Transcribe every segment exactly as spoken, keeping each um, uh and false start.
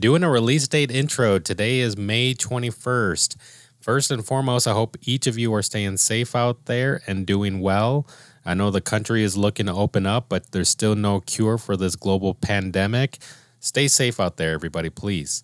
Doing a release date intro. Today is May twenty-first. First and foremost, I hope each of you are staying safe out there and doing well. I know the country is looking to open up, but there's still no cure for this global pandemic. Stay safe out there, everybody, please.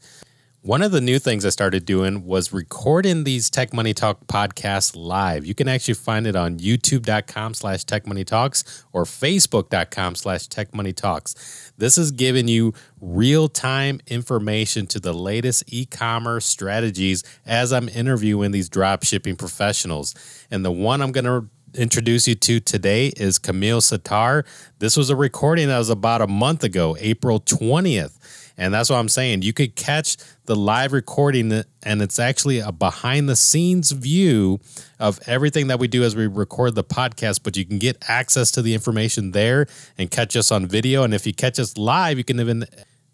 One of the new things I started doing was recording these Tech Money Talk podcasts live. You can actually find it on youtube.com slash Tech Money Talks or facebook.com slash Tech Money Talks. This is giving you real-time information to the latest e-commerce strategies as I'm interviewing these dropshipping professionals. And the one I'm going to introduce you to today is Kamil Sattar. This was a recording that was about a month ago, April twentieth. And that's what I'm saying. You could catch the live recording, and it's actually a behind-the-scenes view of everything that we do as we record the podcast, but you can get access to the information there and catch us on video. And if you catch us live, you can even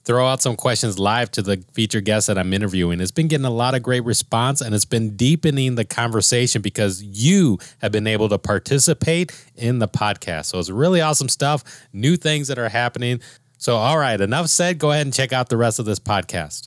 throw out some questions live to the featured guest that I'm interviewing. It's been getting a lot of great response, and it's been deepening the conversation because you have been able to participate in the podcast. So it's really awesome stuff, new things that are happening. So, all right, enough said. Go ahead and check out the rest of this podcast.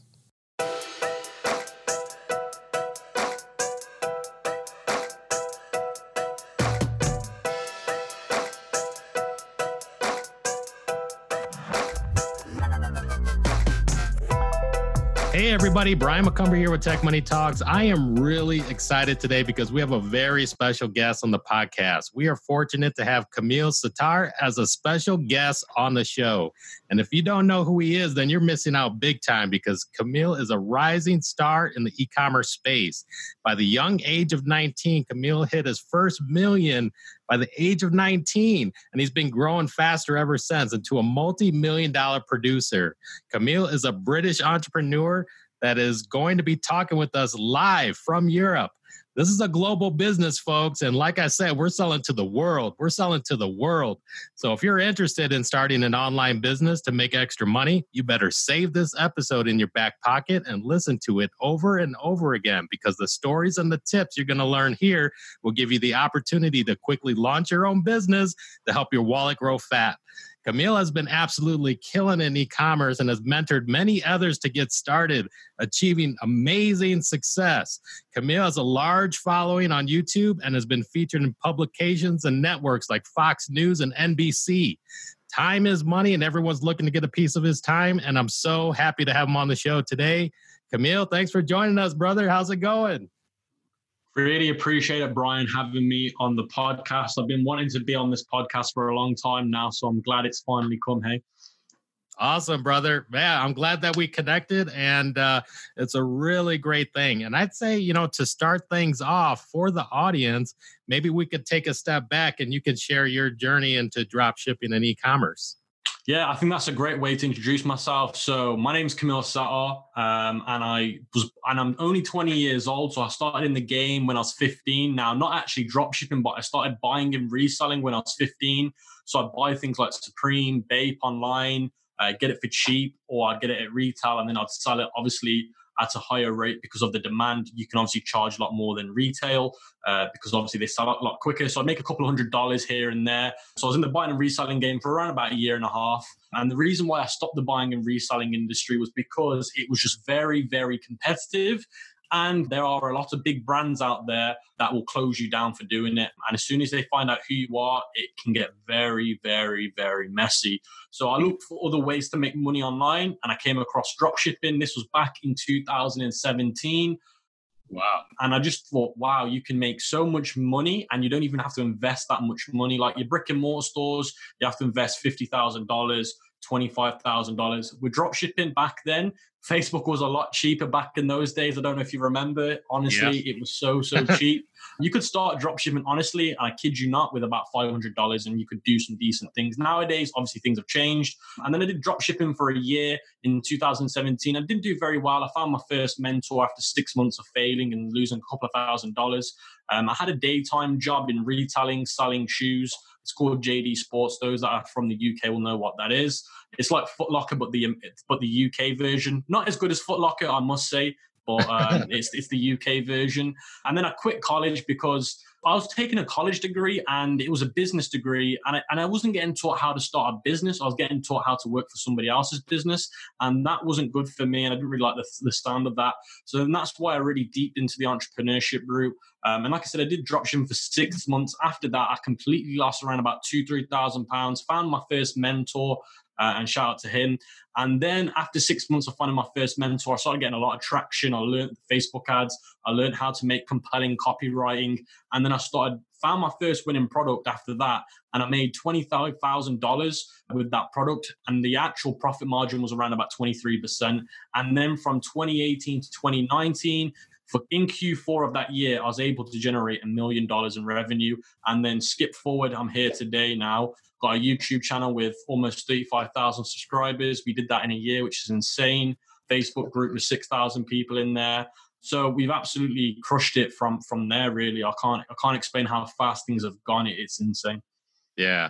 Hey, everybody. Brian McCumber here with Tech Money Talks. I am really excited today because we have a very special guest on the podcast. We are fortunate to have Kamil Sattar as a special guest on the show. And if you don't know who he is, then you're missing out big time because Kamil is a rising star in the e-commerce space. By the young age of nineteen, Kamil hit his first million by the age of nineteen, and he's been growing faster ever since into a multi-million dollar producer. Kamil is a British entrepreneur that is going to be talking with us live from Europe. This is a global business, folks, and like I said, we're selling to the world. We're selling to the world. So if you're interested in starting an online business to make extra money, you better save this episode in your back pocket and listen to it over and over again because the stories and the tips you're going to learn here will give you the opportunity to quickly launch your own business to help your wallet grow fat. Kamil has been absolutely killing in e-commerce and has mentored many others to get started, achieving amazing success. Kamil has a large following on YouTube and has been featured in publications and networks like Fox News and N B C. Time is money, and everyone's looking to get a piece of his time, and I'm so happy to have him on the show today. Kamil, thanks for joining us, brother. How's it going? Really appreciate it, Brian, having me on the podcast. I've been wanting to be on this podcast for a long time now, so I'm glad it's finally come, hey? Awesome, brother. Yeah, I'm glad that we connected, and uh, it's a really great thing. And I'd say, you know, to start things off for the audience, maybe we could take a step back and you could share your journey into dropshipping and e-commerce. Yeah, I think that's a great way to introduce myself. So my name's Kamil Sattar, um, and I was, and I'm only twenty years old. So I started in the game when I was fifteen. Now, not actually dropshipping, but I started buying and reselling when I was fifteen. So I'd buy things like Supreme, Bape online, uh, get it for cheap, or I'd get it at retail, and then I'd sell it, obviously, at a higher rate because of the demand. You can obviously charge a lot more than retail uh, because obviously they sell out a lot quicker. So I'd make a couple of hundred dollars here and there. So I was in the buying and reselling game for around about a year and a half. And the reason why I stopped the buying and reselling industry was because it was just very, very competitive. And there are a lot of big brands out there that will close you down for doing it. And as soon as they find out who you are, it can get very, very, very messy. So I looked for other ways to make money online, and I came across dropshipping. This was back in two thousand seventeen. Wow. And I just thought, wow, you can make so much money and you don't even have to invest that much money. Like your brick and mortar stores, you have to invest fifty thousand dollars. twenty-five thousand dollars. With dropshipping back then, Facebook was a lot cheaper back in those days. I don't know if you remember. Honestly, yeah. It was so, so cheap. You could start dropshipping, honestly, and I kid you not, with about five hundred dollars, and you could do some decent things. Nowadays, obviously, things have changed. And then I did dropshipping for a year in two thousand seventeen. I didn't do very well. I found my first mentor after six months of failing and losing a couple of thousand dollars. Um, I had a daytime job in retailing, selling shoes. It's called J D Sports. Those that are from the U K will know what that is. It's like Foot Locker, but the, but the U K version. Not as good as Foot Locker, I must say. but um, it's it's the U K version. And then I quit college because I was taking a college degree and it was a business degree, and I, and I wasn't getting taught how to start a business. I was getting taught how to work for somebody else's business, and that wasn't good for me, and I didn't really like the, the sound of that. So then that's why I really deeped into the entrepreneurship route. Um, and like I said, I did dropshipping for six months. After that, I completely lost around about two, three thousand pounds, found my first mentor, uh, and shout out to him. And then after six months of finding my first mentor, I started getting a lot of traction. I learned Facebook ads. I learned how to make compelling copywriting. And then I started, found my first winning product after that. And I made twenty thousand dollars with that product. And the actual profit margin was around about twenty-three percent. And then from twenty eighteen to twenty nineteen, for in Q four of that year, I was able to generate a million dollars in revenue. And then skip forward, I'm here today now. Got a YouTube channel with almost thirty-five thousand subscribers. We did that in a year, which is insane. Facebook group with six thousand people in there. So we've absolutely crushed it from from there, really. I can't I can't explain how fast things have gone. It's insane. Yeah.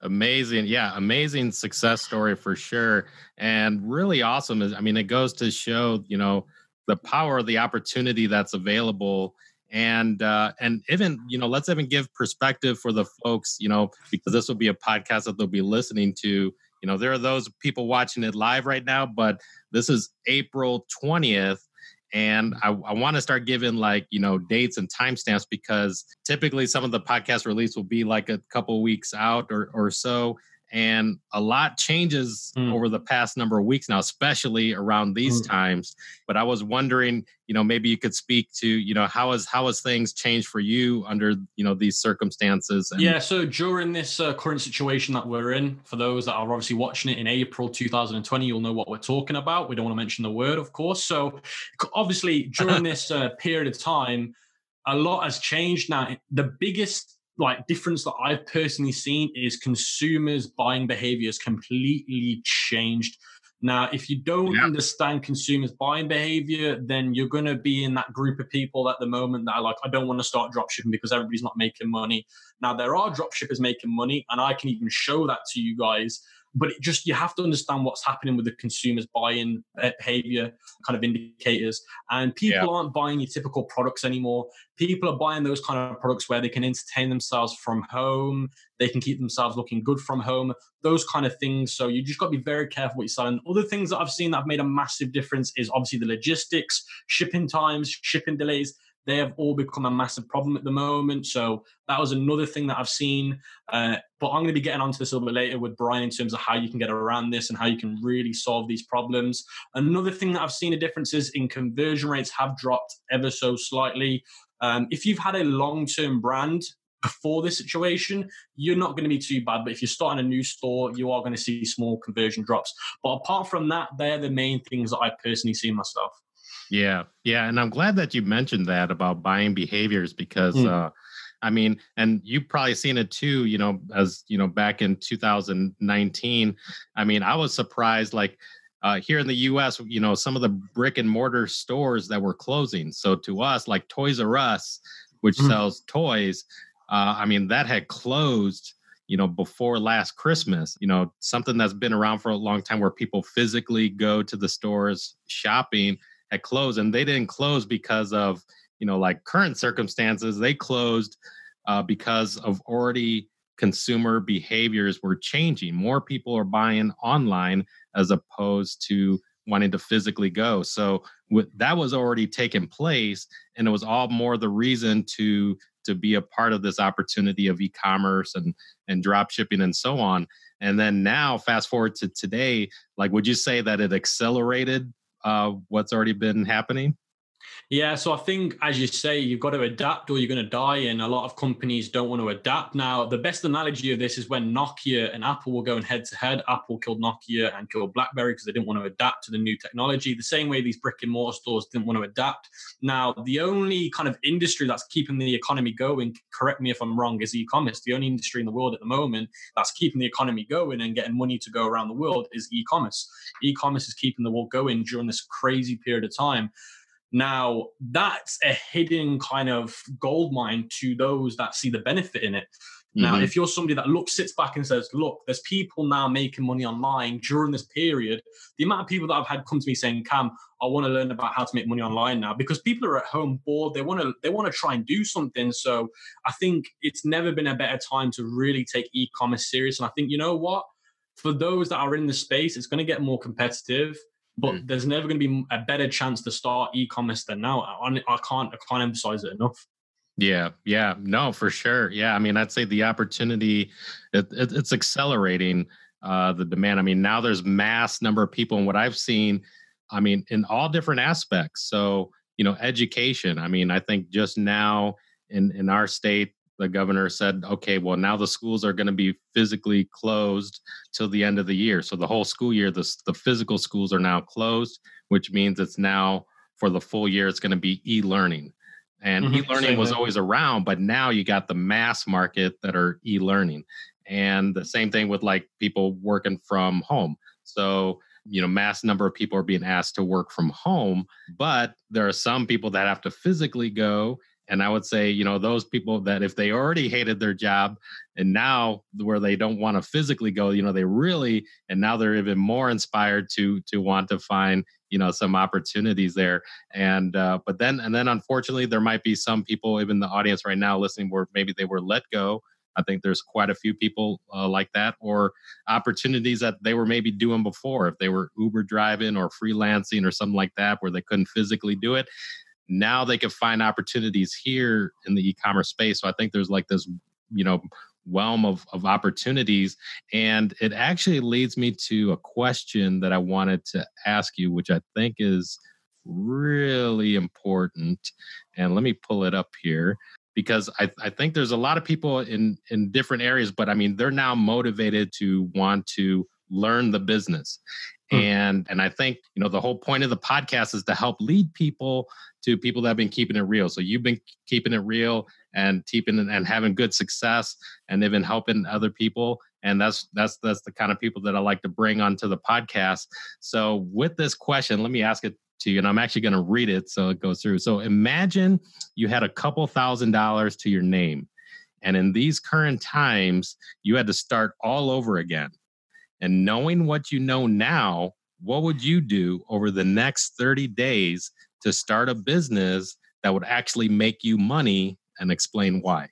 Amazing. Yeah. Amazing success story for sure. And really awesome. I mean, it goes to show, you know, the power of the opportunity that's available. And uh, and even, you know, let's even give perspective for the folks, you know, because this will be a podcast that they'll be listening to. You know, there are those people watching it live right now, but this is April twentieth. And I, I want to start giving like, you know, dates and timestamps, because typically some of the podcast release will be like a couple weeks out or, or so. And a lot changes mm. over the past number of weeks now, especially around these mm. times. But I was wondering, you know, maybe you could speak to, you know, how has how has things changed for you under, you know, these circumstances? And- yeah. So during this uh, current situation that we're in, for those that are obviously watching it in April twenty twenty, you'll know what we're talking about. We don't want to mention the word, of course. So obviously during this uh, period of time, a lot has changed now. The biggest like difference that I've personally seen is consumers' buying behavior has completely changed. Now, if you don't yeah. understand consumers' buying behavior, then you're going to be in that group of people at the moment that are like, I don't want to start dropshipping because everybody's not making money. Now, there are dropshippers making money, and I can even show that to you guys. But it just, you have to understand what's happening with the consumers' buying behavior kind of indicators. And people yeah. aren't buying your typical products anymore. People are buying those kind of products where they can entertain themselves from home. They can keep themselves looking good from home, those kind of things. So you just got to be very careful what you're selling. Other things that I've seen that have made a massive difference is obviously the logistics, shipping times, shipping delays. They have all become a massive problem at the moment. So that was another thing that I've seen. Uh, but I'm going to be getting onto this a little bit later with Brian in terms of how you can get around this and how you can really solve these problems. Another thing that I've seen, the differences in conversion rates have dropped ever so slightly. Um, if you've had a long-term brand before this situation, you're not going to be too bad. But if you're starting a new store, you are going to see small conversion drops. But apart from that, they're the main things that I personally see myself. Yeah. Yeah. And I'm glad that you mentioned that about buying behaviors, because, mm. uh, I mean, and you've probably seen it too, you know, as you know, back in two thousand nineteen, I mean, I was surprised, like uh, here in the U S, you know, some of the brick and mortar stores that were closing. So to us, like Toys R Us, which mm. sells toys, uh, I mean, that had closed, you know, before last Christmas, you know, something that's been around for a long time where people physically go to the stores shopping had closed, and they didn't close because of, you know, like current circumstances. They closed uh, because of already consumer behaviors were changing. More people are buying online as opposed to wanting to physically go. So with, that was already taking place, and it was all more the reason to to be a part of this opportunity of e-commerce and and drop shipping and so on. And then now, fast forward to today, like, would you say that it accelerated Uh, what's already been happening? Yeah, so I think, as you say, you've got to adapt or you're going to die, and a lot of companies don't want to adapt. Now, the best analogy of this is when Nokia and Apple were going head-to-head. Apple killed Nokia and killed BlackBerry because they didn't want to adapt to the new technology, the same way these brick-and-mortar stores didn't want to adapt. Now, the only kind of industry that's keeping the economy going, correct me if I'm wrong, is e-commerce. The only industry in the world at the moment that's keeping the economy going and getting money to go around the world is e-commerce. E-commerce is keeping the world going during this crazy period of time. Now, that's a hidden kind of gold mine to those that see the benefit in it. Now, mm-hmm. if you're somebody that looks, sits back and says, look, there's people now making money online during this period. The amount of people that I've had come to me saying, Cam, I want to learn about how to make money online now, because people are at home bored. They want to they want to try and do something. So I think it's never been a better time to really take e-commerce serious. And I think, you know what, for those that are in the space, it's going to get more competitive, but mm. there's never going to be a better chance to start e-commerce than now. I, I can't I can't emphasize it enough. Yeah. Yeah. No, for sure. Yeah. I mean, I'd say the opportunity, it, it, it's accelerating uh, the demand. I mean, now there's mass number of people, and what I've seen, I mean, in all different aspects. So, you know, education. I mean, I think just now in, in our state, the governor said, okay, well, now the schools are going to be physically closed till the end of the year. So the whole school year, the, the physical schools are now closed, which means it's now for the full year, it's going to be e-learning. And mm-hmm. e-learning was always around, but now you got the mass market that are e-learning. And the same thing with like people working from home. So, you know, mass number of people are being asked to work from home, but there are some people that have to physically go. And I would say, you know, those people that if they already hated their job and now where they don't want to physically go, you know, they really, and now they're even more inspired to, to want to find, you know, some opportunities there. And, uh, but then, and then unfortunately there might be some people, even the audience right now listening, where maybe they were let go. I think there's quite a few people uh, like that, or opportunities that they were maybe doing before, if they were Uber driving or freelancing or something like that, where they couldn't physically do it. Now they can find opportunities here in the e-commerce space. So I think there's like this, you know, realm of, of opportunities. And it actually leads me to a question that I wanted to ask you, which I think is really important. And let me pull it up here, because I, I think there's a lot of people in, in different areas, but I mean, they're now motivated to want to learn the business. And and I think, you know, the whole point of the podcast is to help lead people to people that have been keeping it real. So you've been keeping it real and keeping and having good success, and they've been helping other people. And that's that's that's the kind of people that I like to bring onto the podcast. So with this question, let me ask it to you, and I'm actually going to read it so it goes through. So imagine you had a couple thousand dollars to your name, and in these current times, you had to start all over again. And knowing what you know now, what would you do over the next thirty days to start a business that would actually make you money, and explain why?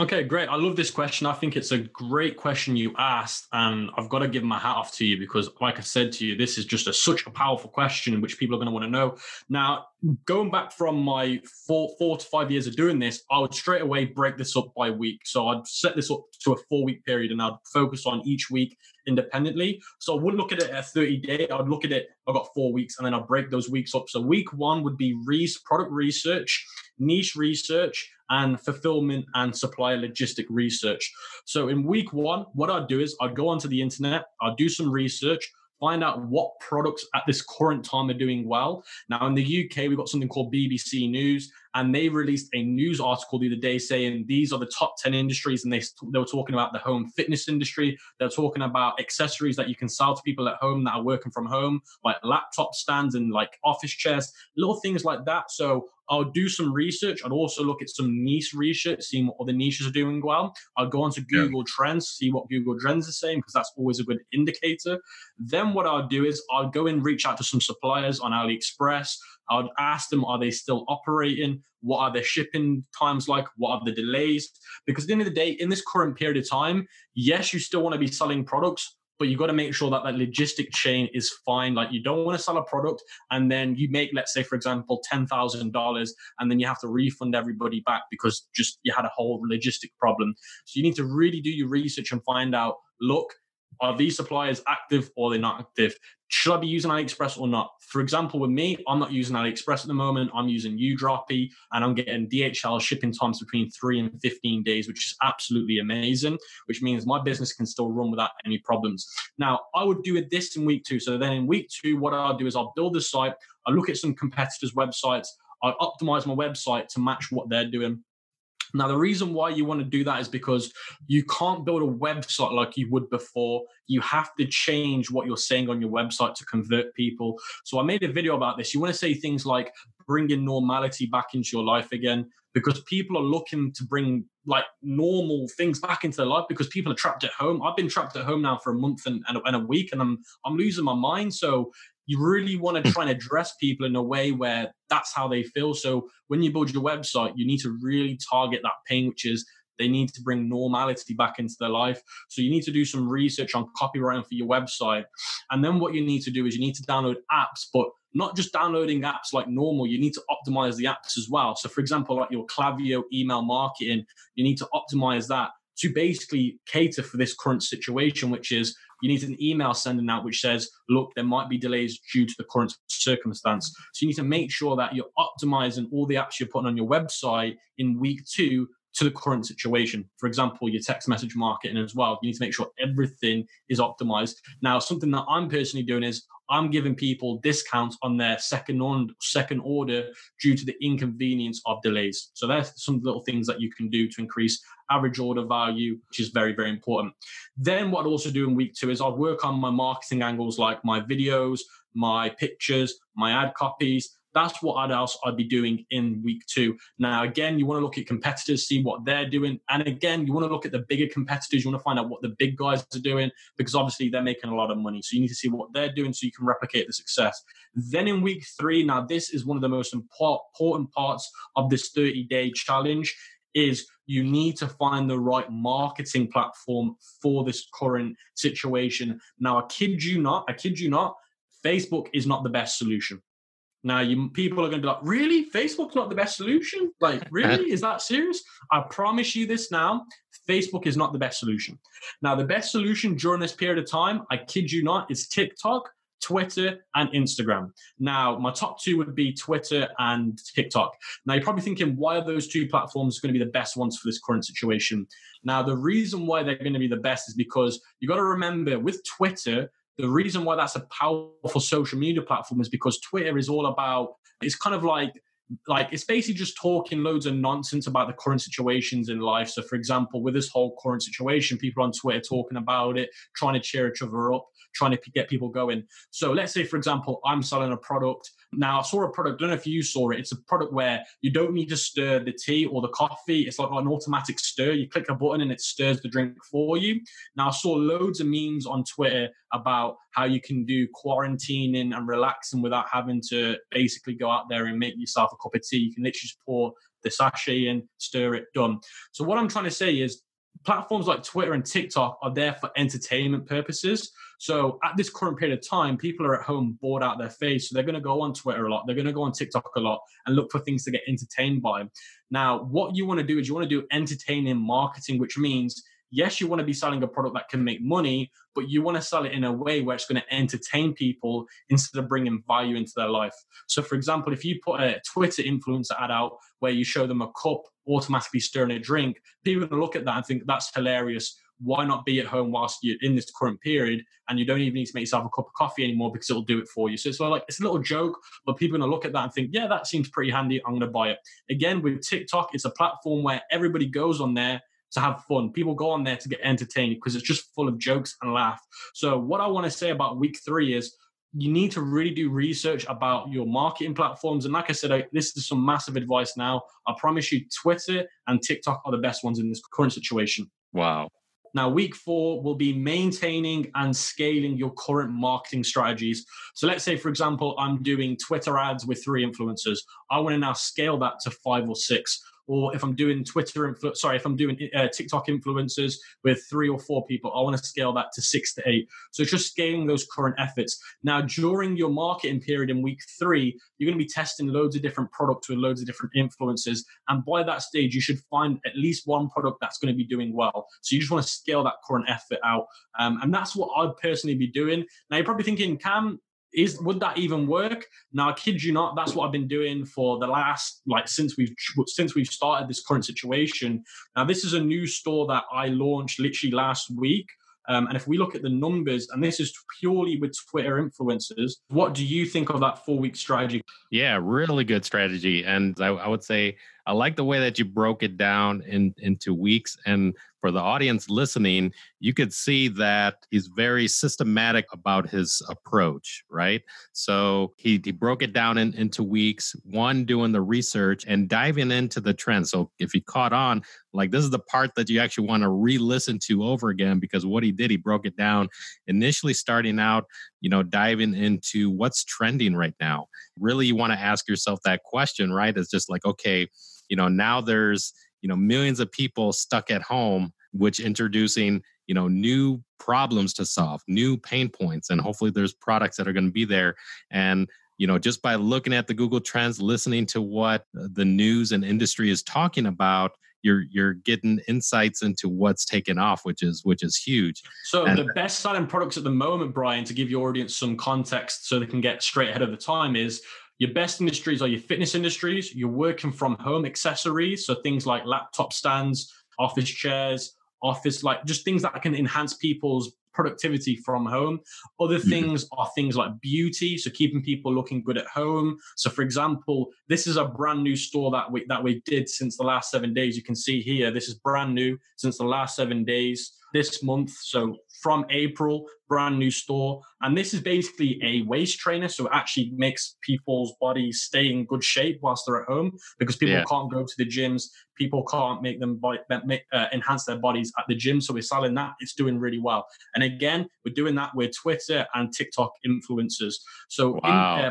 Okay, great. I love this question. I think it's a great question you asked, and I've got to give my hat off to you, because like I said to you, this is just a, such a powerful question, which people are going to want to know. Now, going back from my four, four to five years of doing this, I would straight away break this up by week. So I'd set this up to a four week period, and I'd focus on each week independently. So I would look at it at thirty days. I'd look at it, I've got four weeks, and then I'd break those weeks up. So week one would be re- product research, niche research, and fulfillment and supplier logistic research. So in week one, what I'd do is I'd go onto the internet, I'd do some research, find out what products at this current time are doing well. Now in the U K, we've got something called B B C News, and they released a news article the other day saying these are the top ten industries. And they, they were talking about the home fitness industry. They're talking about accessories that you can sell to people at home that are working from home, like laptop stands and like office chairs, little things like that. So I'll do some research. I'd also look at some niche research, seeing what other niches are doing well. I'll go onto Google yeah. Trends, see what Google Trends are saying, because that's always a good indicator. Then what I'll do is I'll go and reach out to some suppliers on AliExpress. I'd ask them, are they still operating? What are their shipping times like? What are the delays? Because at the end of the day, in this current period of time, yes, you still want to be selling products, but you've got to make sure that that logistic chain is fine. Like, you don't want to sell a product and then you make, let's say, for example, ten thousand dollars, and then you have to refund everybody back because just you had a whole logistic problem. So you need to really do your research and find out, look, are these suppliers active or they're not active? Should I be using AliExpress or not? For example, with me, I'm not using AliExpress at the moment. I'm using uDroppy, and I'm getting D H L shipping times between three and fifteen days, which is absolutely amazing, which means my business can still run without any problems. Now, I would do this in week two. So then in week two, what I'll do is I'll build the site. I'll look at some competitors' websites. I'll optimize my website to match what they're doing. Now, the reason why you want to do that is because you can't build a website like you would before. You have to change what you're saying on your website to convert people. So I made a video about this. You want to say things like bringing normality back into your life again, because people are looking to bring like normal things back into their life because people are trapped at home. I've been trapped at home now for a month and, and, and a week, and I'm I'm losing my mind. So you really want to try and address people in a way where that's how they feel. So when you build your website, you need to really target that pain, which is they need to bring normality back into their life. So you need to do some research on copywriting for your website. And then what you need to do is you need to download apps, but not just downloading apps like normal, you need to optimize the apps as well. So for example, like your Klaviyo email marketing, you need to optimize that to basically cater for this current situation, which is you need an email sending out which says, look, there might be delays due to the current circumstance. So you need to make sure that you're optimizing all the apps you're putting on your website in week two to the current situation. For example, your text message marketing as well. You need to make sure everything is optimized. Now, something that I'm personally doing is I'm giving people discounts on their second on, second order due to the inconvenience of delays. So there's some little things that you can do to increase average order value, which is very, very important. Then what I'll also do in week two is I'll work on my marketing angles, like my videos, my pictures, my ad copies. That's what else I'd be doing in week two. Now, again, you want to look at competitors, see what they're doing. And again, you want to look at the bigger competitors. You want to find out what the big guys are doing, because obviously they're making a lot of money. So you need to see what they're doing so you can replicate the success. Then in week three, now this is one of the most important parts of this thirty-day challenge, is you need to find the right marketing platform for this current situation. Now, I kid you not, I kid you not, Facebook is not the best solution. Now, you, people are going to be like, really? Facebook's not the best solution? Like, really? Is that serious? I promise you this now. Facebook is not the best solution. Now, the best solution during this period of time, I kid you not, is TikTok, Twitter, and Instagram. Now, my top two would be Twitter and TikTok. Now, you're probably thinking, why are those two platforms going to be the best ones for this current situation? Now, the reason why they're going to be the best is because you got to remember with Twitter, the reason why that's a powerful social media platform is because Twitter is all about, it's kind of like, like it's basically just talking loads of nonsense about the current situations in life. So for example, with this whole current situation, people on Twitter talking about it, trying to cheer each other up, trying to get people going. So let's say, for example, I'm selling a product. Now, I saw a product, I don't know if you saw it, it's a product where you don't need to stir the tea or the coffee. It's like an automatic stir. You click a button and it stirs the drink for you. Now, I saw loads of memes on Twitter about how you can do quarantining and relaxing without having to basically go out there and make yourself a cup of tea. You can literally just pour the sachet in, stir it, done. So what I'm trying to say is, platforms like Twitter and TikTok are there for entertainment purposes. So at this current period of time, people are at home bored out of their face. So they're going to go on Twitter a lot. They're going to go on TikTok a lot and look for things to get entertained by. Now, what you want to do is you want to do entertaining marketing, which means, yes, you want to be selling a product that can make money, but you want to sell it in a way where it's going to entertain people instead of bringing value into their life. So for example, if you put a Twitter influencer ad out where you show them a cup automatically stirring a drink, people are going to look at that and think, that's hilarious. Why not be at home whilst you're in this current period, and you don't even need to make yourself a cup of coffee anymore because it'll do it for you. So it's like, it's a little joke, but people are going to look at that and think, yeah, that seems pretty handy. I'm going to buy it. Again, with TikTok, it's a platform where everybody goes on there to have fun. People go on there to get entertained because it's just full of jokes and laugh. So what I want to say about week three is you need to really do research about your marketing platforms. And like I said, I, this is some massive advice now. I promise you Twitter and TikTok are the best ones in this current situation. Wow. Now, week four will be maintaining and scaling your current marketing strategies. So let's say, for example, I'm doing Twitter ads with three influencers. I want to now scale that to five or six. Or if I'm doing Twitter, influ- sorry, if I'm doing uh, TikTok influencers with three or four people, I want to scale that to six to eight. So it's just scaling those current efforts. Now, during your marketing period in week three, you're going to be testing loads of different products with loads of different influencers. And by that stage, you should find at least one product that's going to be doing well. So you just want to scale that current effort out. Um, and that's what I'd personally be doing. Now, you're probably thinking, Cam, Is would that even work? Now, I kid you not, that's what I've been doing for the last, like since we've since we've started this current situation. Now, this is a new store that I launched literally last week. Um, and if we look at the numbers, and this is purely with Twitter influencers, what do you think of that four-week strategy? Yeah, really good strategy. And I, I would say I like the way that you broke it down in, into weeks. And for the audience listening, you could see that he's very systematic about his approach, right? So he, he broke it down in, into weeks, one, doing the research and diving into the trend. So if you caught on, like this is the part that you actually want to re-listen to over again, because what he did, he broke it down initially starting out, you know, diving into what's trending right now. Really, you want to ask yourself that question, right? It's just like, okay, you know, now there's, you know, millions of people stuck at home, which introducing, you know, new problems to solve, new pain points, and hopefully there's products that are going to be there. And, you know, just by looking at the Google Trends, listening to what the news and industry is talking about, you're you're getting insights into what's taken off, which is which is huge. So and the best selling products at the moment, Brian, to give your audience some context so they can get straight ahead of the time, is your best industries are your fitness industries, your working from home accessories, so things like laptop stands, office chairs, office, like just things that can enhance people's productivity from home. Other things mm-hmm. are things like beauty, so keeping people looking good at home. So for example, this is a brand new store that we that we did since the last seven days. You can see here, this is brand new since the last seven days this month. So from April, brand new store. And this is basically a waist trainer. So it actually makes people's bodies stay in good shape whilst they're at home, because people yeah. can't go to the gyms. People can't make them body, make, uh, enhance their bodies at the gym. So we're selling that. It's doing really well. And again, we're doing that with Twitter and TikTok influencers. So, wow. in, uh,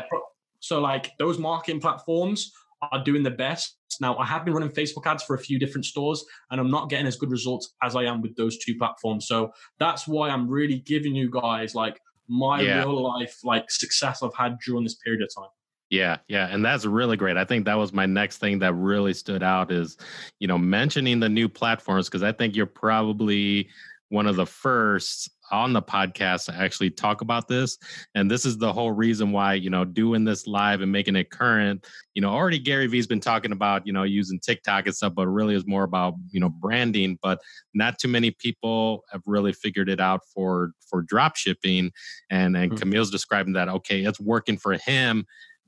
so like those marketing platforms are doing the best. Now, I have been running Facebook ads for a few different stores, and I'm not getting as good results as I am with those two platforms. So that's why I'm really giving you guys like my yeah. real life, like success I've had during this period of time. Yeah. Yeah. And that's really great. I think that was my next thing that really stood out is, you know, mentioning the new platforms, because I think you're probably one of the first on the podcast to actually talk about this. And this is the whole reason why, you know, doing this live and making it current, you know, already Gary Vee's been talking about, you know, using TikTok and stuff, but really is more about, you know, branding, but not too many people have really figured it out for, for drop shipping. And, and mm-hmm. Camille's describing that, okay, it's working for him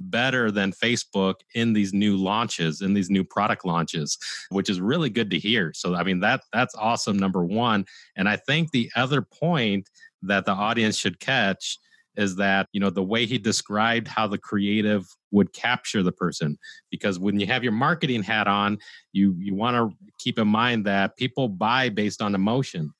better than Facebook in these new launches, in these new product launches, which is really good to hear. So, I mean, that that's awesome, number one. And I think the other point that the audience should catch is that, you know, the way he described how the creative would capture the person, because when you have your marketing hat on, you you want to keep in mind that people buy based on emotion.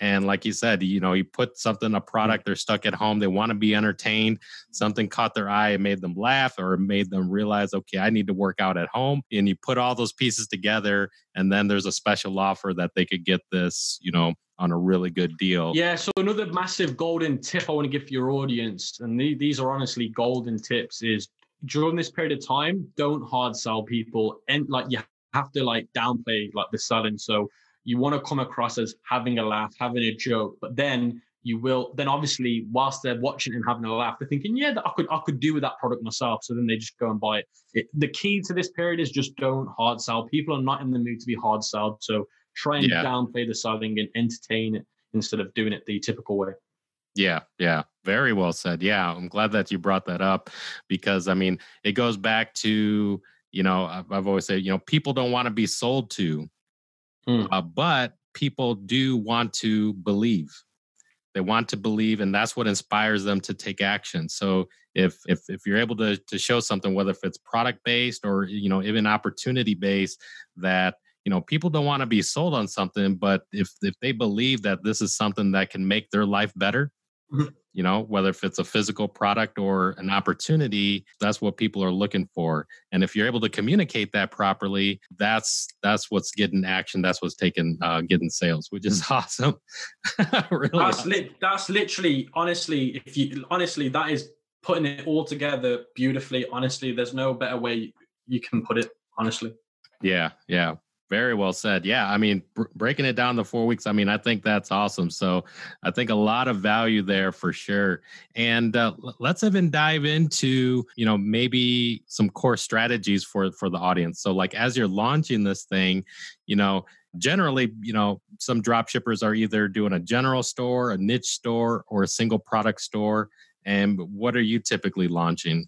And like you said, you know, you put something, a product, they're stuck at home, they want to be entertained, something caught their eye and made them laugh or made them realize, okay, I need to work out at home. And you put all those pieces together, and then there's a special offer that they could get this, you know, on a really good deal. Yeah, so another massive golden tip I want to give your audience, and these are honestly golden tips, is during this period of time, don't hard sell people. And like you have to like downplay like the selling. So you want to come across as having a laugh, having a joke, but then you will, then obviously whilst they're watching and having a laugh, they're thinking, yeah, I could I could do with that product myself. So then they just go and buy it. it. The key to this period is just don't hard sell. People are not in the mood to be hard sold. So try and yeah. downplay the selling and entertain it instead of doing it the typical way. Yeah, yeah. Very well said. Yeah, I'm glad that you brought that up, because I mean, it goes back to, you know, I've always said, you know, people don't want to be sold to. Uh, but people do want to believe. They want to believe, and that's what inspires them to take action. So if if if you're able to to show something, whether if it's product based or, you know, even opportunity based, that, you know, people don't want to be sold on something, but if if they believe that this is something that can make their life better, mm-hmm. you know, whether if it's a physical product or an opportunity, that's what people are looking for. And if you're able to communicate that properly, that's that's what's getting action. That's what's taking uh, getting sales, which is awesome. Really that's awesome. Li- that's literally, honestly, if you honestly, that is putting it all together beautifully. Honestly, there's no better way you can put it. Honestly. Yeah. Yeah. Very well said. Yeah. I mean, br- breaking it down to four weeks, I mean, I think that's awesome. So I think a lot of value there for sure. And uh, let's even dive into, you know, maybe some core strategies for, for the audience. So like, as you're launching this thing, you know, generally, you know, some dropshippers are either doing a general store, a niche store, or a single product store. And what are you typically launching?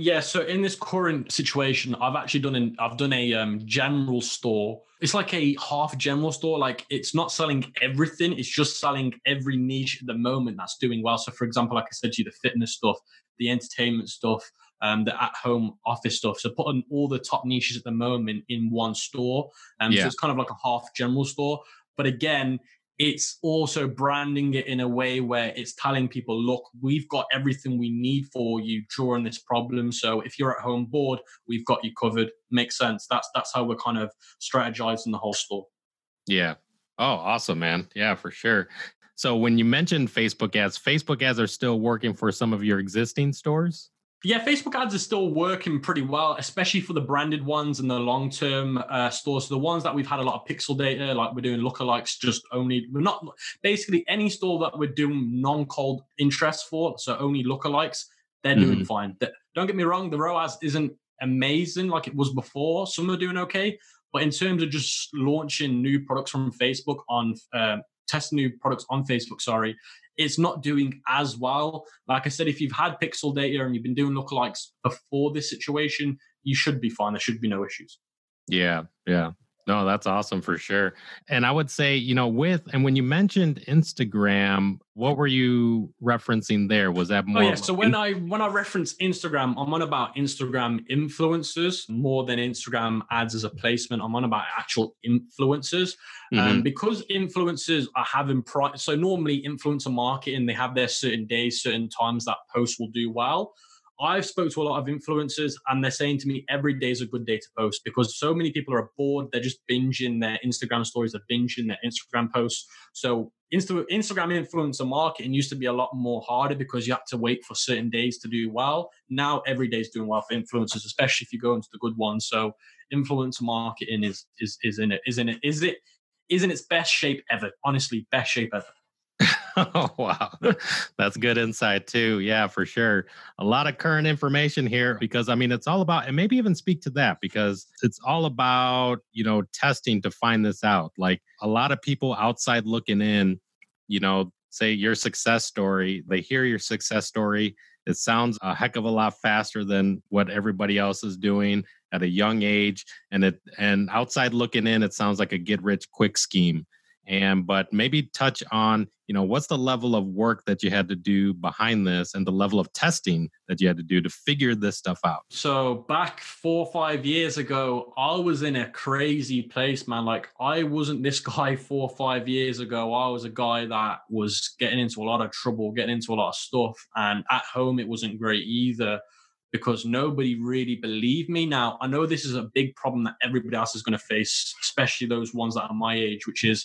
Yeah, so in this current situation, I've actually done an I've done a um, general store. It's like a half general store. Like, it's not selling everything. It's just selling every niche at the moment that's doing well. So, for example, like I said to you, the fitness stuff, the entertainment stuff, um, the at-home office stuff. So putting all the top niches at the moment in one store. Um, yeah. So it's kind of like a half general store. But again, it's also branding it in a way where it's telling people, look, we've got everything we need for you during this problem. So if you're at home bored, we've got you covered. Makes sense. That's that's how we're kind of strategizing the whole store. Yeah. Oh, awesome, man. Yeah, for sure. So when you mentioned Facebook ads, Facebook ads are still working for some of your existing stores? Yeah, Facebook ads are still working pretty well, especially for the branded ones and the long-term uh, stores. So the ones that we've had a lot of pixel data, like we're doing lookalikes, just only, we're not, basically any store that we're doing non-cold interest for, so only lookalikes, they're mm-hmm. doing fine. They, don't get me wrong, the R O A S isn't amazing like it was before. Some are doing okay, but in terms of just launching new products from Facebook on, uh, testing new products on Facebook, sorry, it's not doing as well. Like I said, if you've had pixel data and you've been doing lookalikes before this situation, you should be fine. There should be no issues. Yeah, yeah. No, that's awesome for sure. And I would say, you know, with, and when you mentioned Instagram, what were you referencing there? Was that more? Oh, yeah. So when I, when I reference Instagram, I'm on about Instagram influencers more than Instagram ads as a placement. I'm on about actual influencers. Mm-hmm. Um, because influencers are having price. So normally influencer marketing, they have their certain days, certain times that posts will do well. I've spoke to a lot of influencers and they're saying to me, every day is a good day to post because so many people are bored. They're just binging their Instagram stories. They're binging their Instagram posts. So Insta- Instagram influencer marketing used to be a lot more harder because you had to wait for certain days to do well. Now every day is doing well for influencers, especially if you go into the good ones. So influencer marketing is, is, is in it, is in it, is it, is in its best shape ever. Honestly, best shape ever. Oh, wow. That's good insight too. Yeah, for sure. A lot of current information here because, I mean, it's all about, and maybe even speak to that because it's all about, you know, testing to find this out. Like a lot of people outside looking in, you know, say your success story, they hear your success story. It sounds a heck of a lot faster than what everybody else is doing at a young age. And it, and outside looking in, it sounds like a get rich quick scheme. And, but maybe touch on, you know, what's the level of work that you had to do behind this and the level of testing that you had to do to figure this stuff out? So back four or five years ago, I was in a crazy place, man. Like I wasn't this guy four or five years ago. I was a guy that was getting into a lot of trouble, getting into a lot of stuff. And at home, it wasn't great either because nobody really believed me. Now, I know this is a big problem that everybody else is going to face, especially those ones that are my age, which is,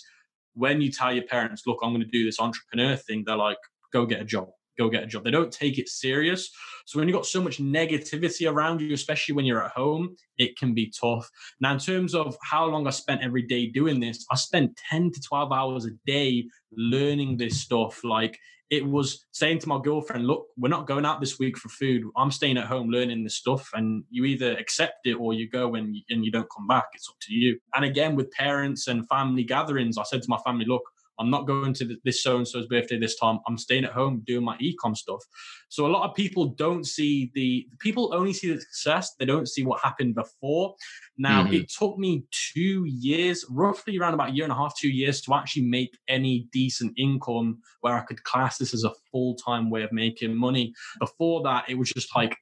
when you tell your parents, look, I'm going to do this entrepreneur thing, they're like, go get a job, go get a job. They don't take it serious. So when you've got so much negativity around you, especially when you're at home, it can be tough. Now, in terms of how long I spent every day doing this, I spent ten to twelve hours a day learning this stuff. Like it was saying to my girlfriend, look, we're not going out this week for food. I'm staying at home learning this stuff. And you either accept it or you go and you, and you don't come back. It's up to you. And again, with parents and family gatherings, I said to my family, look, I'm not going to this so-and-so's birthday this time. I'm staying at home doing my e-com stuff. So a lot of people don't see the, people only see the success. They don't see what happened before. Now, mm-hmm. it took me two years, roughly around about a year and a half, two years to actually make any decent income where I could class this as a full-time way of making money. Before that, it was just like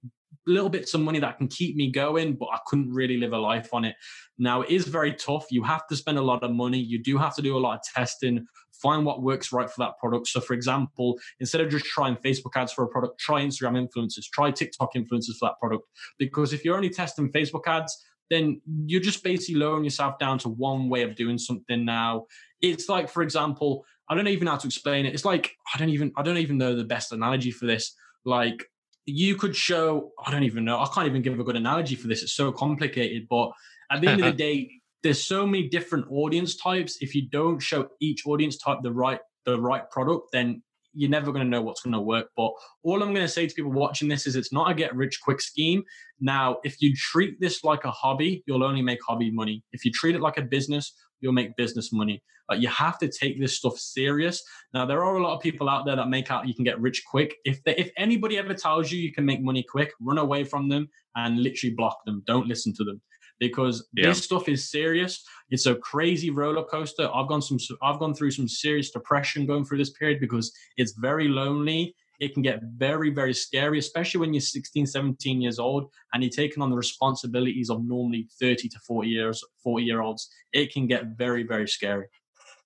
little bits of money that can keep me going, but I couldn't really live a life on it. Now, it is very tough. You have to spend a lot of money. You do have to do a lot of testing, find what works right for that product. So, for example, instead of just trying Facebook ads for a product, try Instagram influencers, try TikTok influencers for that product. Because if you're only testing Facebook ads, then you're just basically lowering yourself down to one way of doing something now. It's like, for example, I don't even know how to explain it. It's like, I don't even, I don't even know the best analogy for this. Like, you could show, I don't even know, I can't even give a good analogy for this. It's so complicated. But at the end of the day, there's so many different audience types. If you don't show each audience type the right the right product, then you're never going to know what's going to work. But all I'm going to say to people watching this is it's not a get rich quick scheme. Now, if you treat this like a hobby, you'll only make hobby money. If you treat it like a business, you'll make business money. Like, you have to take this stuff serious. Now, there are a lot of people out there that make out you can get rich quick. If they, if anybody ever tells you you can make money quick, run away from them and literally block them. Don't listen to them, because yeah. this stuff is serious. It's a crazy roller coaster. I've gone some. I've gone through some serious depression going through this period because it's very lonely. It can get very, very scary, especially when you're sixteen, seventeen years old and you're taking on the responsibilities of normally thirty to forty years, forty year olds. It can get very, very scary.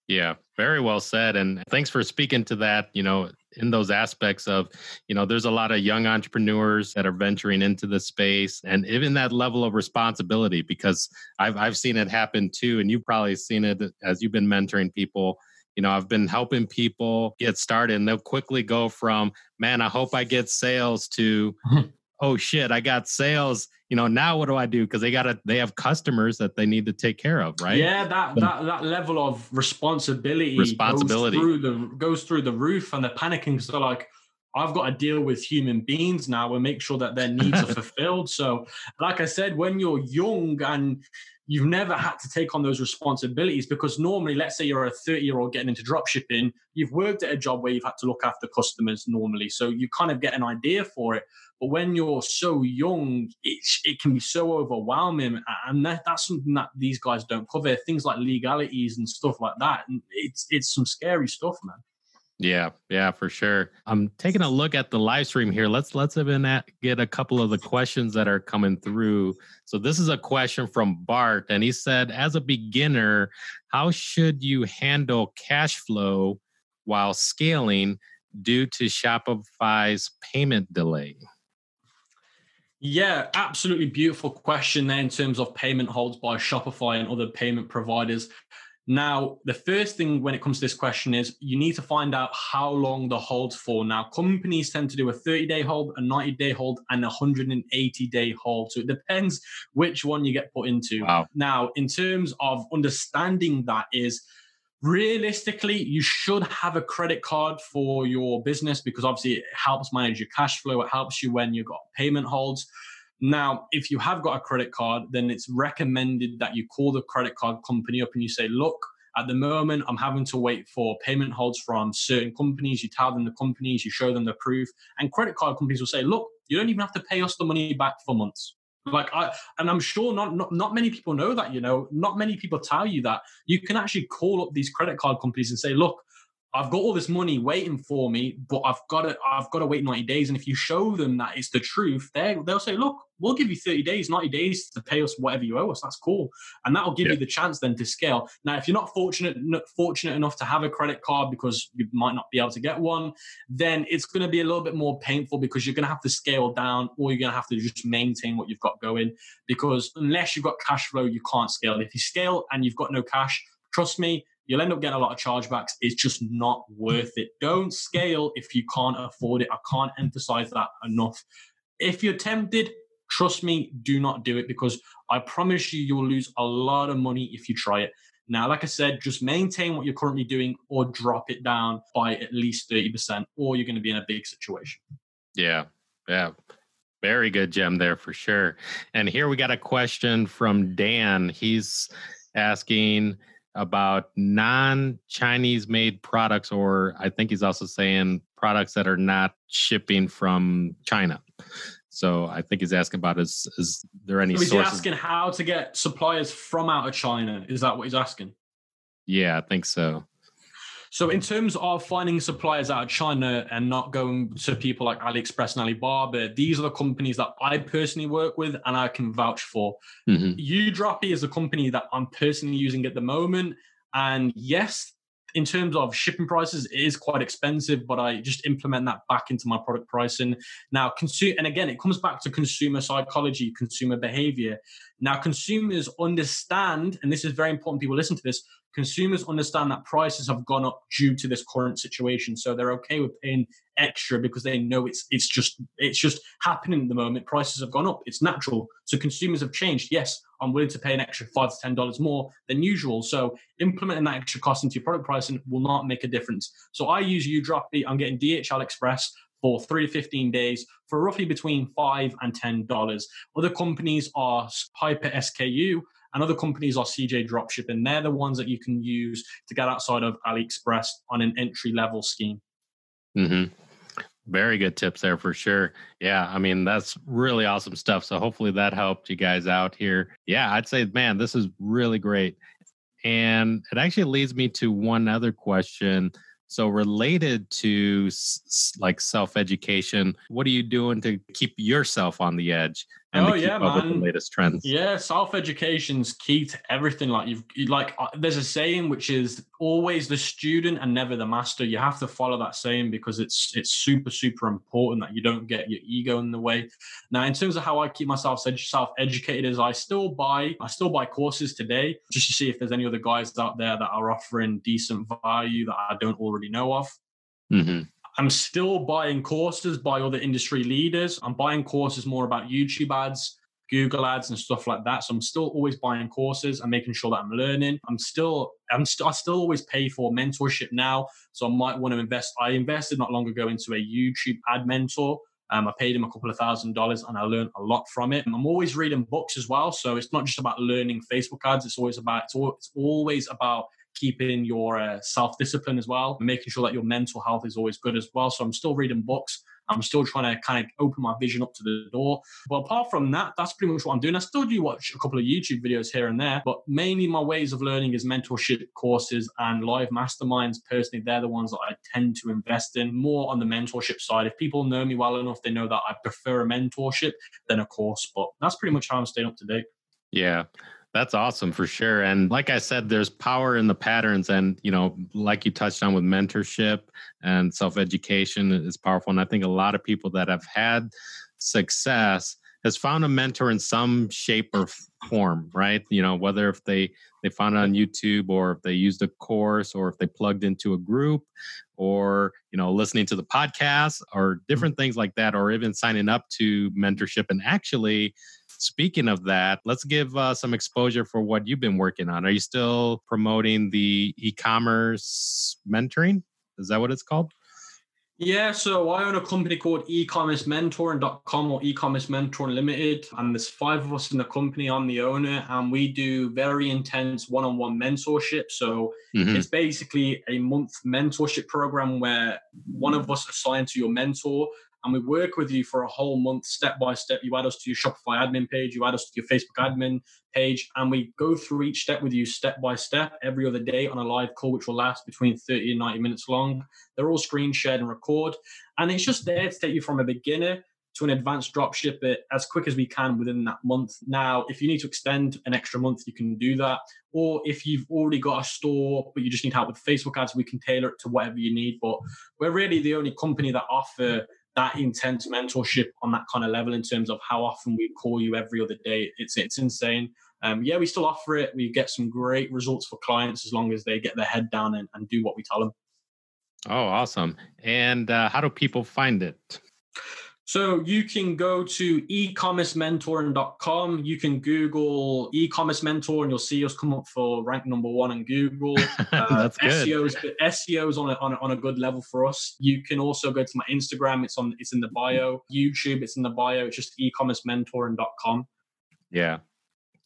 Yeah, very well said. And thanks for speaking to that, you know, in those aspects of, you know, there's a lot of young entrepreneurs that are venturing into the space and even that level of responsibility, because I've I've seen it happen too. And you've probably seen it as you've been mentoring people. You know, I've been helping people get started and they'll quickly go from, man, I hope I get sales to, oh shit, I got sales. You know, now what do I do? Because they gotta, they have customers that they need to take care of, right? Yeah, that but that that level of responsibility, responsibility. Goes, through the, goes through the roof and they're panicking because they're like, I've got to deal with human beings now and make sure that their needs are fulfilled. So like I said, when you're young and you've never had to take on those responsibilities, because normally, let's say you're a thirty-year-old getting into dropshipping, you've worked at a job where you've had to look after customers normally. So you kind of get an idea for it. But when you're so young, it, it can be so overwhelming. And that, that's something that these guys don't cover. Things like legalities and stuff like that. And it's it's some scary stuff, man. Yeah, yeah, for sure. I'm taking a look at the live stream here. Let's let's even at, get a couple of the questions that are coming through. So this is a question from Bart, and he said, as a beginner, how should you handle cash flow while scaling due to Shopify's payment delay? Yeah, absolutely beautiful question there in terms of payment holds by Shopify and other payment providers. Now, the first thing when it comes to this question is you need to find out how long the hold's for. Now, companies tend to do a thirty-day hold, a ninety-day hold, and a one hundred eighty-day hold. So it depends which one you get put into. Wow. Now, in terms of understanding that is, realistically, you should have a credit card for your business because obviously it helps manage your cash flow. It helps you when you've got payment holds. Now, if you have got a credit card, then it's recommended that you call the credit card company up and you say, look, at the moment, I'm having to wait for payment holds from certain companies. You tell them the companies, you show them the proof, and credit card companies will say, look, you don't even have to pay us the money back for months. Like, I, and I'm sure not, not not many people know that, you know, not many people tell you that. You can actually call up these credit card companies and say, look, I've got all this money waiting for me, but I've got to, I've got to wait ninety days. And if you show them that it's the truth, they'll say, look, we'll give you thirty days, ninety days to pay us whatever you owe us. That's cool. And that'll give yeah. you the chance then to scale. Now, if you're not fortunate, not fortunate enough to have a credit card because you might not be able to get one, then it's going to be a little bit more painful because you're going to have to scale down or you're going to have to just maintain what you've got going, because unless you've got cash flow, you can't scale. If you scale and you've got no cash, trust me, you'll end up getting a lot of chargebacks. It's just not worth it. Don't scale if you can't afford it. I can't emphasize that enough. If you're tempted, trust me, do not do it, because I promise you, you'll lose a lot of money if you try it. Now, like I said, just maintain what you're currently doing or drop it down by at least thirty percent, or you're going to be in a big situation. Yeah, yeah. Very good gem there for sure. And here we got a question from Dan. He's asking about non-Chinese made products, or I think he's also saying products that are not shipping from China. So I think he's asking about, is, is there any so sources? He's asking how to get suppliers from out of China. Is that what he's asking? Yeah, I think so. So in terms of finding suppliers out of China and not going to people like AliExpress and Alibaba, these are the companies that I personally work with and I can vouch for. Mm-hmm. uDroppy is a company that I'm personally using at the moment. And yes, in terms of shipping prices, it is quite expensive, but I just implement that back into my product pricing. Now, consume, and again, it comes back to consumer psychology, consumer behavior. Now, consumers understand, and this is very important, people listen to this, consumers understand that prices have gone up due to this current situation. So they're okay with paying extra because they know it's it's just it's just happening at the moment. Prices have gone up. It's natural. So consumers have changed. Yes, I'm willing to pay an extra five to ten dollars more than usual. So implementing that extra cost into your product pricing will not make a difference. So I use uDroppy. I'm getting D H L Express for three to fifteen days for roughly between five dollars and ten dollars. Other companies are HyperSKU And other companies are C J Dropshipping. They're the ones that you can use to get outside of AliExpress on an entry-level scheme. Mm-hmm. Very good tips there for sure. Yeah, I mean, that's really awesome stuff. So hopefully that helped you guys out here. Yeah, I'd say, man, this is really great. And it actually leads me to one other question. So related to s- like self-education, what are you doing to keep yourself on the edge and oh, to keep yeah, up man. with the latest trends? Yeah, self-education is key to everything. Like you've like uh, there's a saying which is always the student and never the master. You have to follow that saying because it's it's super super important that you don't get your ego in the way. Now, in terms of how I keep myself self-educated, is I still buy I still buy courses today just to see if there's any other guys out there that are offering decent value that I don't already know of. Mm-hmm. I'm still buying courses by other industry leaders. I'm buying courses more about YouTube ads, Google ads, and stuff like that. So I'm still always buying courses and making sure that I'm learning. I'm still, I'm still, I still always pay for mentorship now. So I might want to invest. I invested not long ago into a YouTube ad mentor. Um, I paid him a couple of thousand dollars and I learned a lot from it. And I'm always reading books as well. So it's not just about learning Facebook ads. It's always about, it's, all, it's always about keeping your uh, self-discipline as well, making sure that your mental health is always good as well. So I'm still reading books. I'm still trying to kind of open my vision up to the door. But apart from that, that's pretty much what I'm doing. I still do watch a couple of YouTube videos here and there, but mainly my ways of learning is mentorship courses and live masterminds. Personally, they're the ones that I tend to invest in more on the mentorship side. If people know me well enough, they know that I prefer a mentorship than a course, but that's pretty much how I'm staying up to date. Yeah. That's awesome for sure. And like I said, there's power in the patterns. And, you know, like you touched on with mentorship and self-education is powerful. And I think a lot of people that have had success has found a mentor in some shape or form, right? You know, whether if they, they found it on YouTube or if they used a course or if they plugged into a group or, you know, listening to the podcast or different things like that, or even signing up to mentorship. And actually, speaking of that, let's give uh, some exposure for what you've been working on. Are you still promoting the e-commerce mentoring? Is that what it's called? Yeah, so I own a company called e commerce mentoring dot com or E-commerce Mentoring Limited. And there's five of us in the company. I'm the owner and we do very intense one-on-one mentorship. So mm-hmm. it's basically a month mentorship program where one of us assigned to your mentor and we work with you for a whole month, step by step. You add us to your Shopify admin page, you add us to your Facebook admin page, and we go through each step with you step by step every other day on a live call, which will last between thirty and ninety minutes long. They're all screen shared and recorded. And it's just there to take you from a beginner to an advanced dropshipper as quick as we can within that month. Now, if you need to extend an extra month, you can do that. Or if you've already got a store, but you just need help with Facebook ads, we can tailor it to whatever you need. But we're really the only company that offer that intense mentorship on that kind of level in terms of how often we call you every other day. It's it's insane. Um, yeah, we still offer it. We get some great results for clients as long as they get their head down and, and do what we tell them. Oh, awesome. And uh, how do people find it? So you can go to e commerce mentoring dot com. You can Google e-commerce mentor and you'll see us come up for rank number one in Google. Uh, S E O's S E O's on a, on a, on a good level for us. You can also go to my Instagram. It's on it's in the bio. YouTube, it's in the bio. It's just e commerce mentoring dot com. Yeah.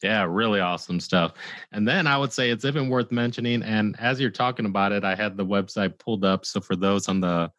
Yeah, really awesome stuff. And then I would say it's even worth mentioning. And as you're talking about it, I had the website pulled up. So for those on the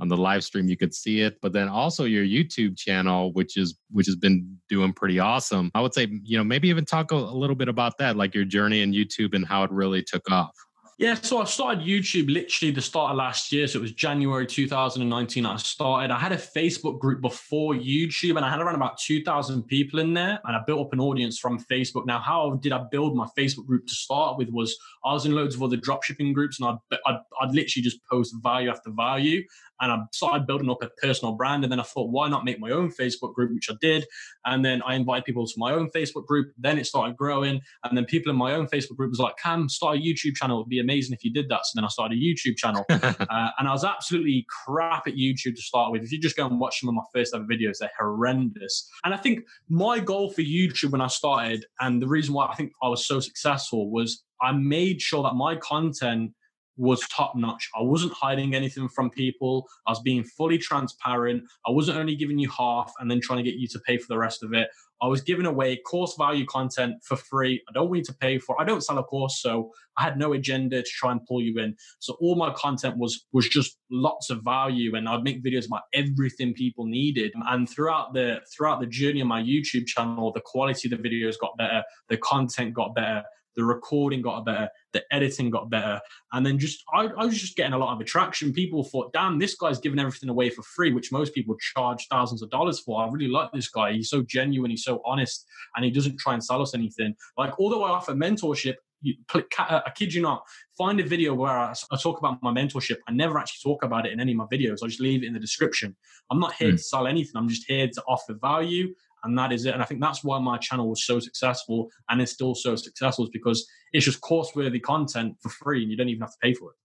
on the live stream, you could see it. But then also your YouTube channel, which is which has been doing pretty awesome. I would say, you know, maybe even talk a, a little bit about that, like your journey in YouTube and how it really took off. Yeah, so I started YouTube literally the start of last year. So it was January two thousand nineteen I started. I had a Facebook group before YouTube and I had around about two thousand people in there and I built up an audience from Facebook. Now, how did I build my Facebook group to start with was I was in loads of other dropshipping groups and I'd, I'd, I'd literally just post value after value and I started building up a personal brand. And then I thought, why not make my own Facebook group, which I did. And then I invited people to my own Facebook group. Then it started growing. And then people in my own Facebook group was like, Cam, start a YouTube channel. It would be amazing if you did that. So then I started a YouTube channel uh, and I was absolutely crap at YouTube to start with. If you just go and watch some of my first ever videos, they're horrendous. And I think my goal for YouTube when I started, and the reason why I think I was so successful was I made sure that my content was top notch. I wasn't hiding anything from people. I was being fully transparent. I wasn't only giving you half and then trying to get you to pay for the rest of it. I was giving away course value content for free. I don't need to pay for it. I don't sell a course, so I had no agenda to try and pull you in. So all my content was was just lots of value, and I'd make videos about everything people needed. And throughout the throughout the journey of my YouTube channel, the quality of the videos got better, the content got better, the recording got better, the editing got better. And then just, I, I was just getting a lot of attraction. People thought, damn, this guy's giving everything away for free, which most people charge thousands of dollars for. I really like this guy. He's so genuine. He's so honest, and he doesn't try and sell us anything. Like, although I offer mentorship, you, I kid you not, find a video where I, I talk about my mentorship. I never actually talk about it in any of my videos. I just leave it in the description. I'm not here mm. to sell anything. I'm just here to offer value. And that is it. And I think that's why my channel was so successful and is still so successful, is because it's just course-worthy content for free and you don't even have to pay for it.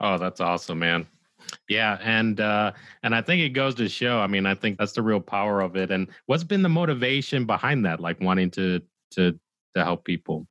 Oh, that's awesome, man. Yeah. And, uh, and I think it goes to show, I mean, I think that's the real power of it. And what's been the motivation behind that, like wanting to, to, to help people?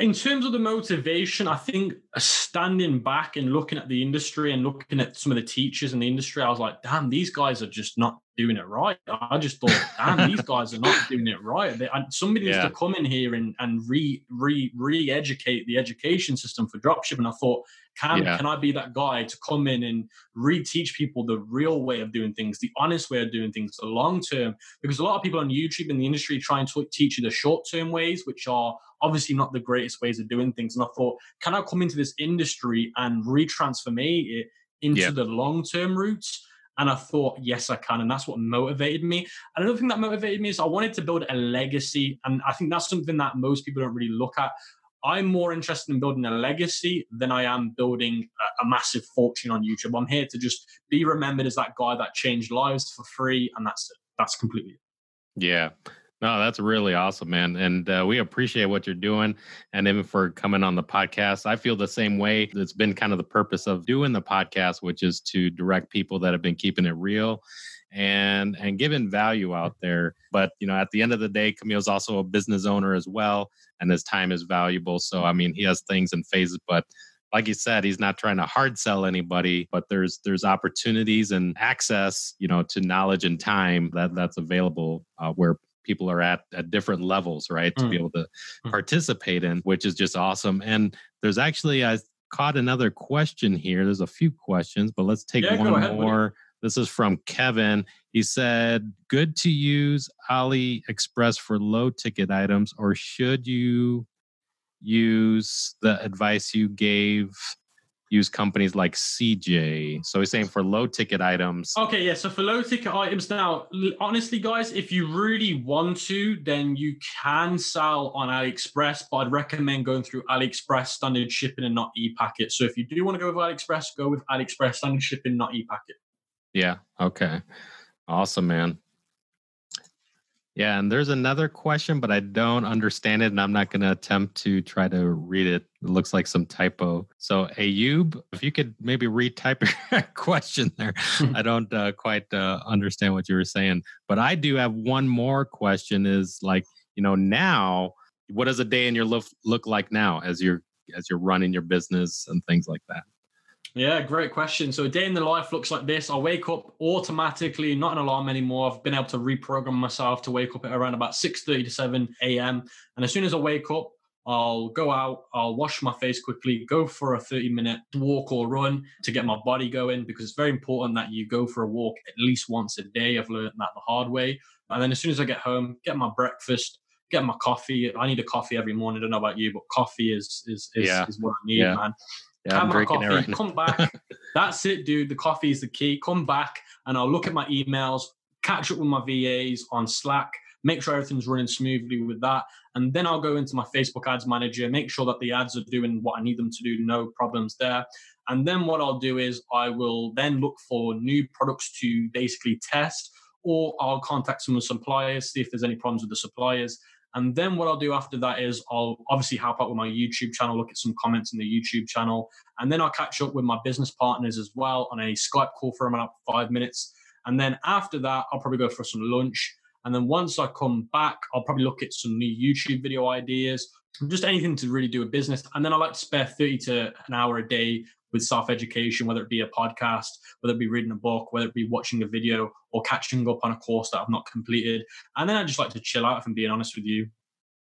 In terms of the motivation, I think standing back and looking at the industry and looking at some of the teachers in the industry, I was like, damn, these guys are just not doing it right. I just thought, damn, these guys are not doing it right. They, I, somebody yeah. needs to come in here and, and re, re, re-educate the education system for dropship. And I thought, can, yeah. can I be that guy to come in and reteach people the real way of doing things, the honest way of doing things, the long-term? Because a lot of people on YouTube in the industry try and t- teach you the short-term ways, which are obviously not the greatest ways of doing things. And I thought, can I come into this industry and retransformate it into yeah. the long-term routes? And I thought, yes, I can. And that's what motivated me. And another thing that motivated me is I wanted to build a legacy. And I think that's something that most people don't really look at. I'm more interested in building a legacy than I am building a, a massive fortune on YouTube. I'm here to just be remembered as that guy that changed lives for free. And that's it. That's completely it. Yeah. No, that's really awesome, man. And uh, we appreciate what you're doing and even for coming on the podcast. I feel the same way. It's been kind of the purpose of doing the podcast, which is to direct people that have been keeping it real and and giving value out there. But, you know, at the end of the day, Kamil's also a business owner as well, and his time is valuable. So, I mean, he has things and phases, but like you said, he's not trying to hard sell anybody, but there's there's opportunities and access, you know, to knowledge and time that that's available uh, where people are at at different levels, right? To mm. be able to participate in, which is just awesome. And there's actually, I caught another question here. There's a few questions, but let's take yeah, one ahead, more. Buddy. This is from Kevin. He said, good to use AliExpress for low ticket items, or should you use the advice you gave? Use companies like C J. So he's saying for low ticket items. Okay, yeah. So for low ticket items now, honestly, guys, if you really want to, then you can sell on AliExpress, but I'd recommend going through AliExpress standard shipping and not e-packet. So if you do want to go with AliExpress, go with AliExpress standard shipping, not e-packet. Yeah. Okay. Awesome, man. Yeah, and there's another question, but I don't understand it, and I'm not going to attempt to try to read it. It looks like some typo. So, Ayub, if you could maybe retype your question there. I don't uh, quite uh, understand what you were saying. But I do have one more question is like, you know, now, what does a day in your life look like now as you're as you're running your business and things like that? Yeah, great question. So a day in the life looks like this. I wake up automatically, not an alarm anymore. I've been able to reprogram myself to wake up at around about six thirty to seven a.m. And as soon as I wake up, I'll go out, I'll wash my face quickly, go for a thirty minute walk or run to get my body going, because it's very important that you go for a walk at least once a day. I've learned that the hard way. And then as soon as I get home, get my breakfast, get my coffee. I need a coffee every morning. I don't know about you, but coffee is is is, yeah. is what I need, yeah. man. Yeah, I'm drinking coffee, it right now. Come back. That's it, dude. The coffee is the key. Come back and I'll look at my emails, catch up with my V As on Slack, make sure everything's running smoothly with that. And then I'll go into my Facebook ads manager, make sure that the ads are doing what I need them to do. No problems there. And then what I'll do is I will then look for new products to basically test, or I'll contact some of the suppliers, see if there's any problems with the suppliers. And then what I'll do after that is I'll obviously help out with my YouTube channel, look at some comments in the YouTube channel, and then I'll catch up with my business partners as well on a Skype call for about five minutes. And then after that, I'll probably go for some lunch. And then once I come back, I'll probably look at some new YouTube video ideas, just anything to really do with business. And then I like to spare thirty to an hour a day with self-education, whether it be a podcast, whether it be reading a book, whether it be watching a video or catching up on a course that I've not completed. And then I just like to chill out, if I'm being honest with you.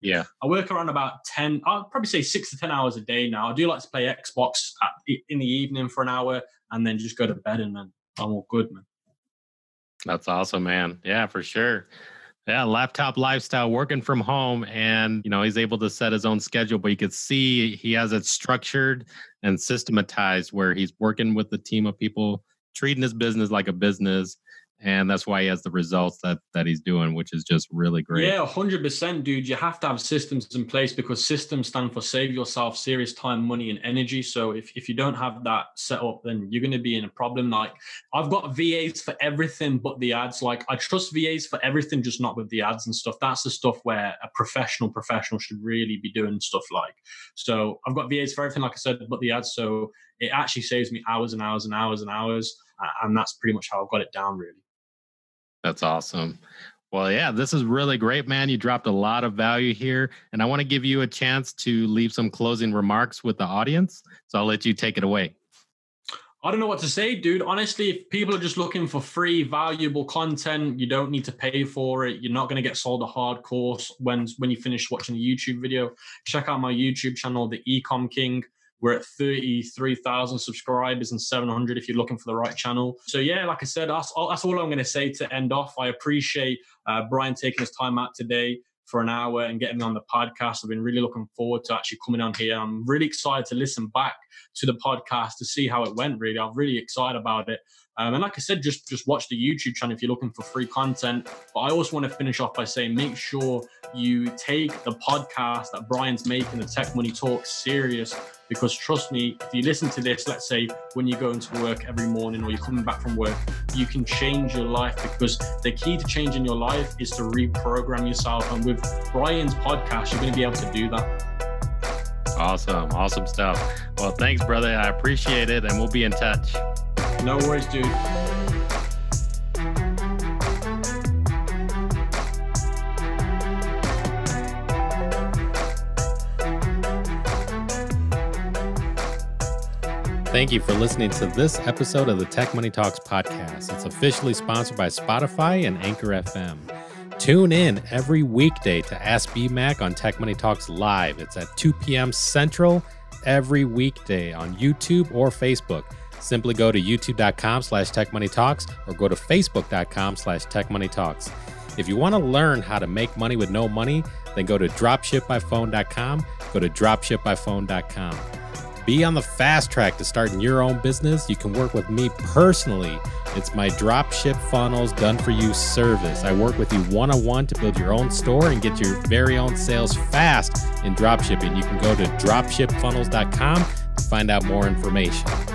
Yeah. I work around about ten, I'll probably say six to ten hours a day now. I do like to play Xbox at, in the evening for an hour and then just go to bed, and then I'm all good, man. That's awesome, man. Yeah, for sure. Yeah, laptop lifestyle, working from home, and you know, he's able to set his own schedule, but you could see he has it structured and systematized where he's working with a team of people, treating his business like a business. And that's why he has the results that that he's doing, which is just really great. Yeah, one hundred percent, dude. You have to have systems in place, because systems stand for save yourself serious time, money, and energy. So if, if you don't have that set up, then you're going to be in a problem. Like, I've got V As for everything but the ads. Like, I trust V As for everything, just not with the ads and stuff. That's the stuff where a professional professional should really be doing stuff like. So I've got V As for everything, like I said, but the ads. So it actually saves me hours and hours and hours and hours. And that's pretty much how I've got it down, really. That's awesome. Well, yeah, this is really great, man. You dropped a lot of value here, and I want to give you a chance to leave some closing remarks with the audience. So I'll let you take it away. I don't know what to say, dude. Honestly, if people are just looking for free, valuable content, you don't need to pay for it. You're not going to get sold a hard course when, when you finish watching the YouTube video. Check out my YouTube channel, The Ecom King. We're at thirty-three thousand subscribers and seven hundred if you're looking for the right channel. So yeah, like I said, that's all, that's all I'm going to say to end off. I appreciate uh, Brian taking his time out today for an hour and getting me on the podcast. I've been really looking forward to actually coming on here. I'm really excited to listen back to the podcast to see how it went, really. I'm really excited about it. Um, and like I said, just, just watch the YouTube channel if you're looking for free content. But I also want to finish off by saying, make sure you take the podcast that Brian's making, the Tech Money Talks, serious. Because trust me, if you listen to this, let's say when you go into work every morning or you're coming back from work, you can change your life, because the key to changing your life is to reprogram yourself. And with Brian's podcast, you're going to be able to do that. Awesome. Awesome stuff. Well, thanks, brother. I appreciate it. And we'll be in touch. No worries, dude. Thank you for listening to this episode of the Tech Money Talks podcast. It's officially sponsored by Spotify and Anchor F M. Tune in every weekday to Ask B Mac on Tech Money Talks Live. It's at two p.m. Central every weekday on YouTube or Facebook. Simply go to youtube.com slash techmoneytalks or go to facebook.com slash techmoneytalks. If you want to learn how to make money with no money, then go to dropship by phone dot com. Go to dropship by phone dot com. Be on the fast track to starting your own business. You can work with me personally. It's my Dropship Funnels Done For You service. I work with you one-on-one to build your own store and get your very own sales fast in dropshipping. You can go to dropship funnels dot com to find out more information.